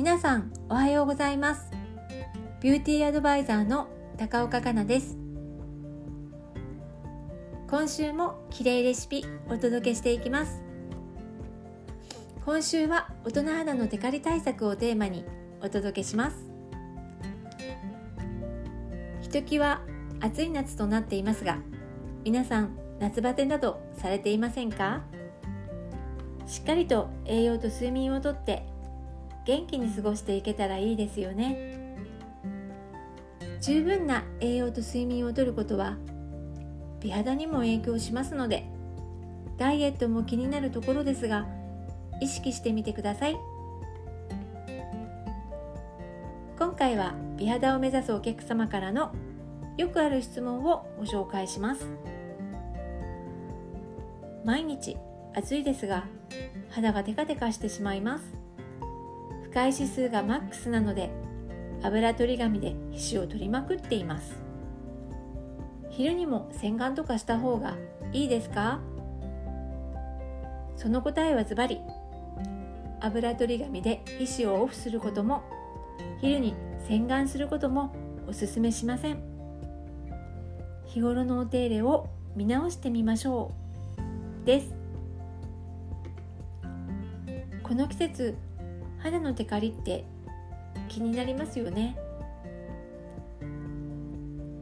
皆さんおはようございます。ビューティーアドバイザーの高岡香菜です。今週もキレイレシピお届けしていきます。今週は大人肌のテカリ対策をテーマにお届けします。ひときわ暑い夏となっていますが、皆さん夏バテなどされていませんか？しっかりと栄養と睡眠をとって元気に過ごしていけたらいいですよね。十分な栄養と睡眠をとることは美肌にも影響しますので、ダイエットも気になるところですが意識してみてください。今回は美肌を目指すお客様からのよくある質問をご紹介します。毎日暑いですが肌がテカテカしてしまいます。不快指数がマックスなので油取り紙で皮脂を取りまくっています。昼にも洗顔とかした方がいいですか？その答えはズバリ、油取り紙で皮脂をオフすることも昼に洗顔することもおすすめしません。日頃のお手入れを見直してみましょうです。この季節、肌のテカリって気になりますよね。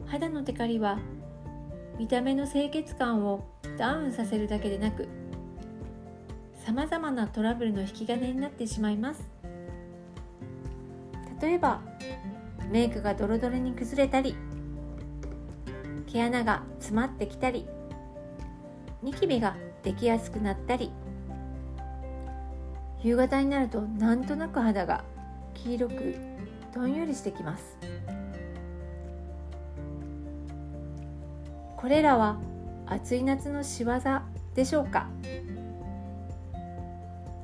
肌のテカリは見た目の清潔感をダウンさせるだけでなく、さまざまなトラブルの引き金になってしまいます。例えばメイクがドロドロに崩れたり、毛穴が詰まってきたり、ニキビができやすくなったり、夕方になるとなんとなく肌が黄色くどんよりしてきます。これらは暑い夏の仕業でしょうか？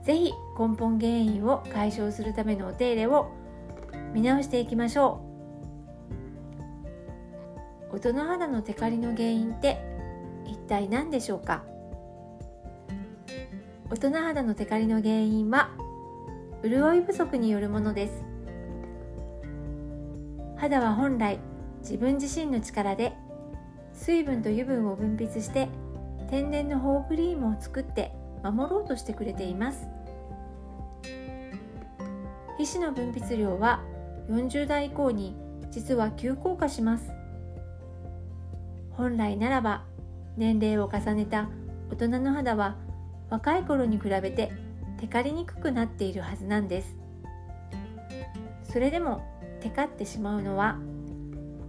ぜひ根本原因を解消するためのお手入れを見直していきましょう。大人肌のテカリの原因って一体何でしょうか？大人肌のテカリの原因は潤い不足によるものです。肌は本来自分自身の力で水分と油分を分泌して天然の保護クリームを作って守ろうとしてくれています。皮脂の分泌量は40代以降に実は急降下します。本来ならば年齢を重ねた大人の肌は若い頃に比べてテカりにくくなっているはずなんです。それでもテカってしまうのは、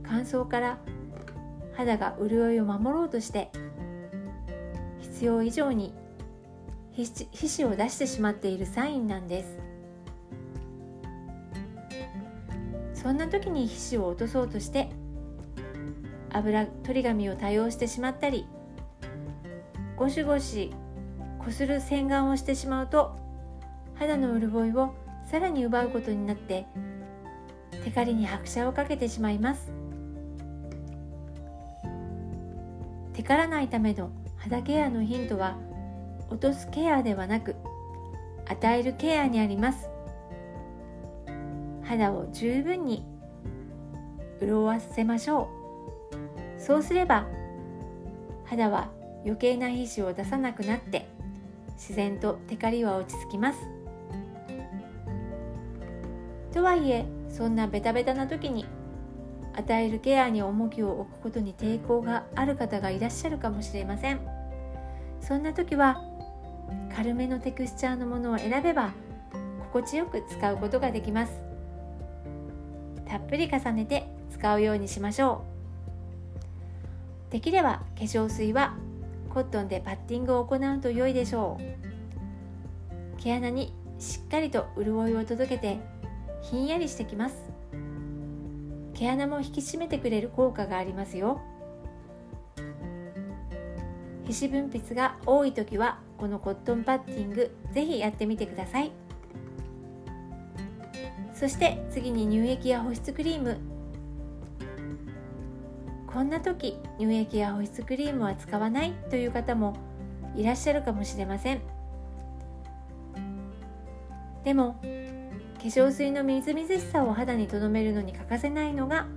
乾燥から肌が潤いを守ろうとして必要以上に皮脂を出してしまっているサインなんです。そんな時に皮脂を落とそうとして油取り紙を多用してしまったり、ゴシゴシこする洗顔をしてしまうと肌の潤いをさらに奪うことになってテカリに拍車をかけてしまいます。テカらないための肌ケアのヒントは落とすケアではなく与えるケアにあります。肌を十分に潤わせましょう。そうすれば肌は余計な皮脂を出さなくなって自然とテカリは落ち着きます。とはいえ、そんなベタベタな時に与えるケアに重きを置くことに抵抗がある方がいらっしゃるかもしれません。そんな時は軽めのテクスチャーのものを選べば心地よく使うことができます。たっぷり重ねて使うようにしましょう。できれば化粧水はコットンでパッティングを行うと良いでしょう。毛穴にしっかりと潤いを届けてひんやりしてきます。毛穴も引き締めてくれる効果がありますよ。皮脂分泌が多いときはこのコットンパッティングぜひやってみてください。そして次に乳液や保湿クリーム。こんな時乳液や保湿クリームは使わないという方もいらっしゃるかもしれません。でも化粧水のみずみずしさを肌に留めるのに欠かせないのが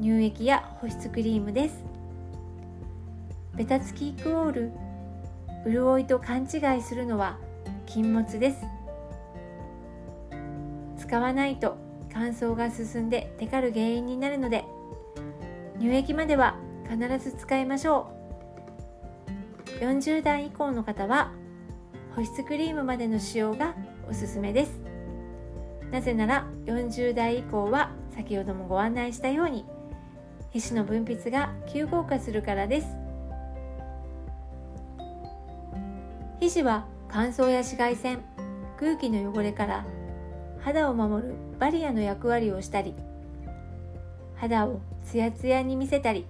乳液や保湿クリームです。ベタつきイクオール潤いと勘違いするのは禁物です。使わないと乾燥が進んでテカる原因になるので、乳液までは必ず使いましょう。40代以降の方は保湿クリームまでの使用がおすすめです。なぜなら40代以降は先ほどもご案内したように皮脂の分泌が急降下するからです。皮脂は乾燥や紫外線、空気の汚れから肌を守るバリアの役割をしたり、肌をツヤツヤに見せたり、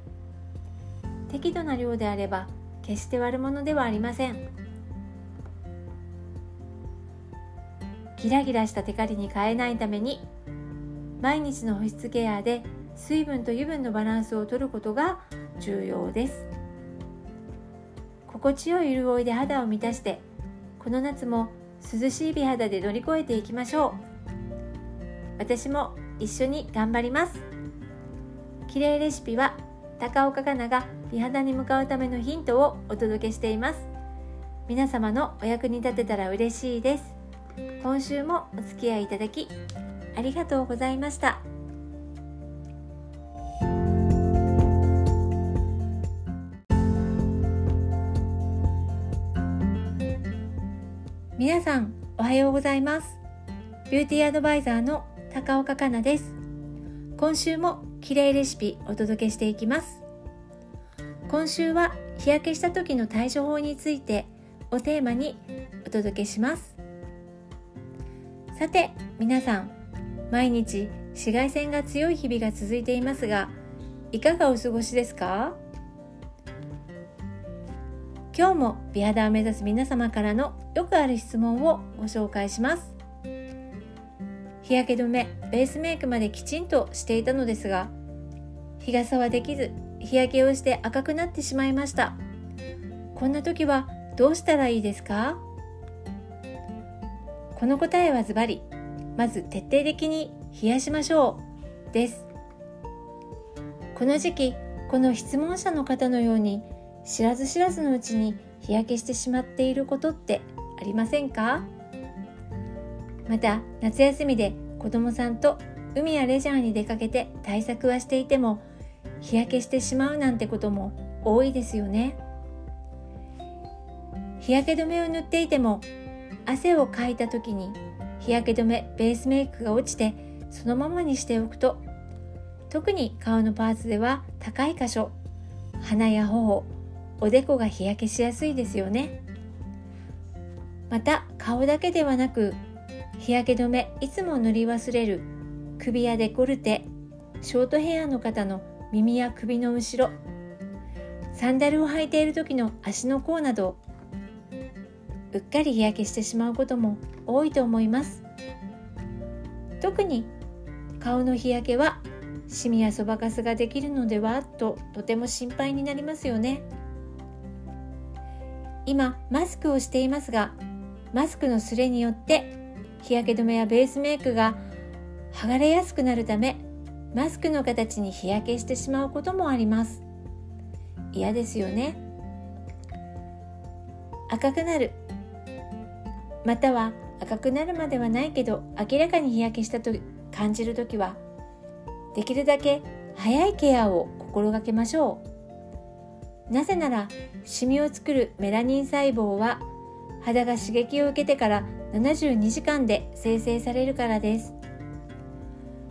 適度な量であれば決して悪者ではありません。ギラギラしたテカリに変えないために、毎日の保湿ケアで水分と油分のバランスを取ることが重要です。心地よい潤いで肌を満たして、この夏も涼しい美肌で乗り越えていきましょう。私も一緒に頑張ります。キレイレシピは高岡香奈が美肌に向かうためのヒントをお届けしています。皆様のお役に立てたら嬉しいです。今週もお付き合いいただきありがとうございました。皆さんおはようございます。ビューティーアドバイザーの高岡香奈です。今週もキレイレシピお届けしていきます。今週は日焼けした時の対処法についてをテーマにお届けします。さて皆さん、毎日紫外線が強い日々が続いていますが、いかがお過ごしですか？今日も美肌を目指す皆様からのよくある質問をご紹介します。日焼け止め、ベースメイクまできちんとしていたのですが、日傘はできず日焼けをして赤くなってしまいました。こんな時はどうしたらいいですか？この答えはズバリ、まず徹底的に冷やしましょうです。この時期、この質問者の方のように知らず知らずのうちに日焼けしてしまっていることってありませんか？また夏休みで子供さんと海やレジャーに出かけて対策はしていても日焼けしてしまうなんてことも多いですよね。日焼け止めを塗っていても汗をかいた時に日焼け止め、ベースメイクが落ちてそのままにしておくと、特に顔のパーツでは高い箇所、鼻や頬、おでこが日焼けしやすいですよね。また顔だけではなく、日焼け止めいつも塗り忘れる首やデコルテ、ショートヘアの方の耳や首の後ろ、サンダルを履いている時の足の甲など、うっかり日焼けしてしまうことも多いと思います。特に顔の日焼けはシミやそばかすができるのではと、とても心配になりますよね。今マスクをしていますが、マスクのすれによって日焼け止めやベースメイクが剥がれやすくなるため、マスクの形に日焼けしてしまうこともあります。嫌ですよね。赤くなる、または赤くなるまではないけど明らかに日焼けしたと感じるときは、できるだけ早いケアを心がけましょう。なぜならシミを作るメラニン細胞は肌が刺激を受けてから72時間で生成されるからです。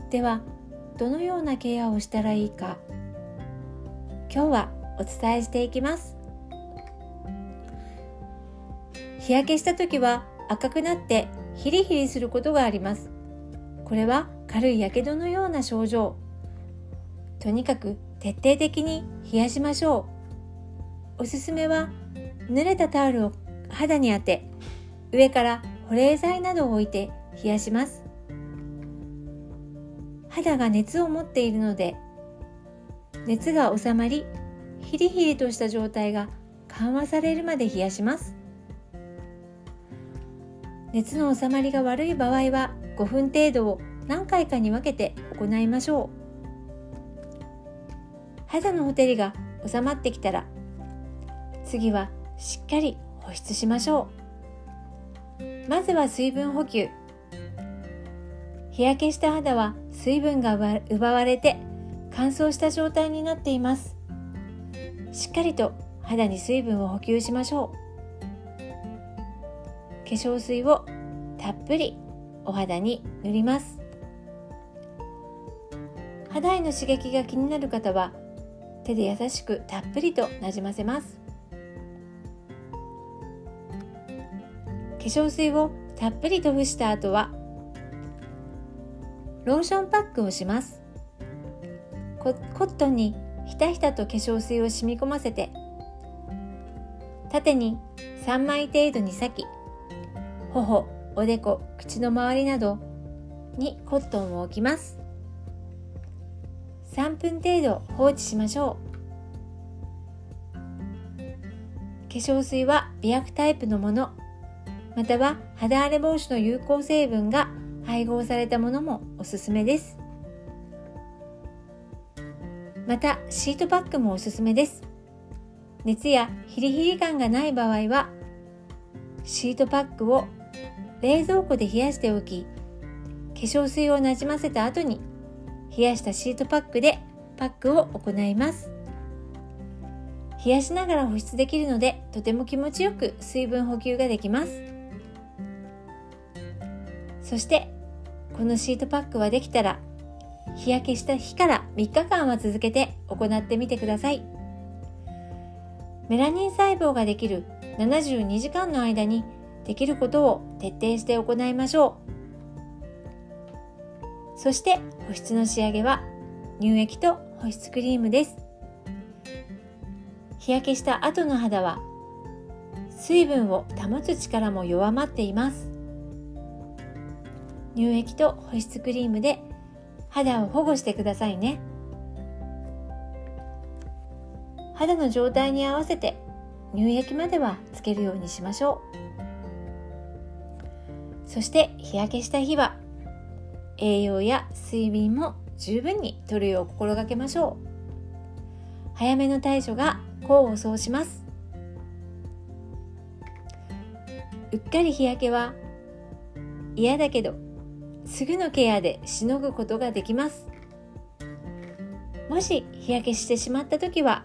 ではどのようなケアをしたらいいか、今日はお伝えしていきます。日焼けしたときは赤くなってヒリヒリすることがあります。これは軽いやけどのような症状。とにかく徹底的に冷やしましょう。おすすめは濡れたタオルを肌に当て、上から保冷剤などを置いて冷やします。肌が熱を持っているので、熱が収まりヒリヒリとした状態が緩和されるまで冷やします。熱の収まりが悪い場合は5分程度を何回かに分けて行いましょう。肌のほてりが収まってきたら、次はしっかり保湿しましょう。まずは水分補給。日焼けした肌は水分が奪われて乾燥した状態になっています。しっかりと肌に水分を補給しましょう。化粧水をたっぷりお肌に塗ります。肌への刺激が気になる方は手で優しくたっぷりとなじませます。化粧水をたっぷりと付した後はローションパックをします。コットンにひたひたと化粧水を染み込ませて、縦に3枚程度に裂き、頬、おでこ、口の周りなどにコットンを置きます。3分程度放置しましょう。化粧水は美白タイプのもの、または肌荒れ防止の有効成分が配合されたものもおすすめです。またシートパックもおすすめです。熱やヒリヒリ感がない場合はシートパックを冷蔵庫で冷やしておき、化粧水をなじませた後に冷やしたシートパックでパックを行います。冷やしながら保湿できるので、とても気持ちよく水分補給ができます。そしてこのシートパックはできたら、日焼けした日から3日間は続けて行ってみてください。メラニン細胞ができる72時間の間にできることを徹底して行いましょう。そして保湿の仕上げは乳液と保湿クリームです。日焼けした後の肌は水分を保つ力も弱まっています。乳液と保湿クリームで肌を保護してくださいね。肌の状態に合わせて乳液まではつけるようにしましょう。そして日焼けした日は栄養や睡眠も十分に摂るよう心がけましょう。早めの対処が功を奏します。うっかり日焼けは嫌だけど、すぐのケアでしのぐことができます。もし日焼けしてしまった時は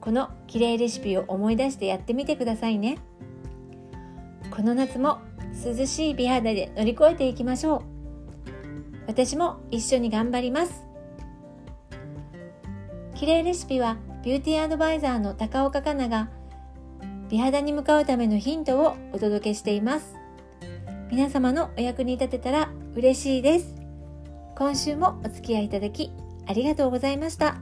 このキレイレシピを思い出してやってみてくださいね。この夏も涼しい美肌で乗り越えていきましょう。私も一緒に頑張ります。キレイレシピはビューティーアドバイザーの高岡香奈が美肌に向かうためのヒントをお届けしています。皆様のお役に立てたら嬉しいです。今週もお付き合いいただきありがとうございました。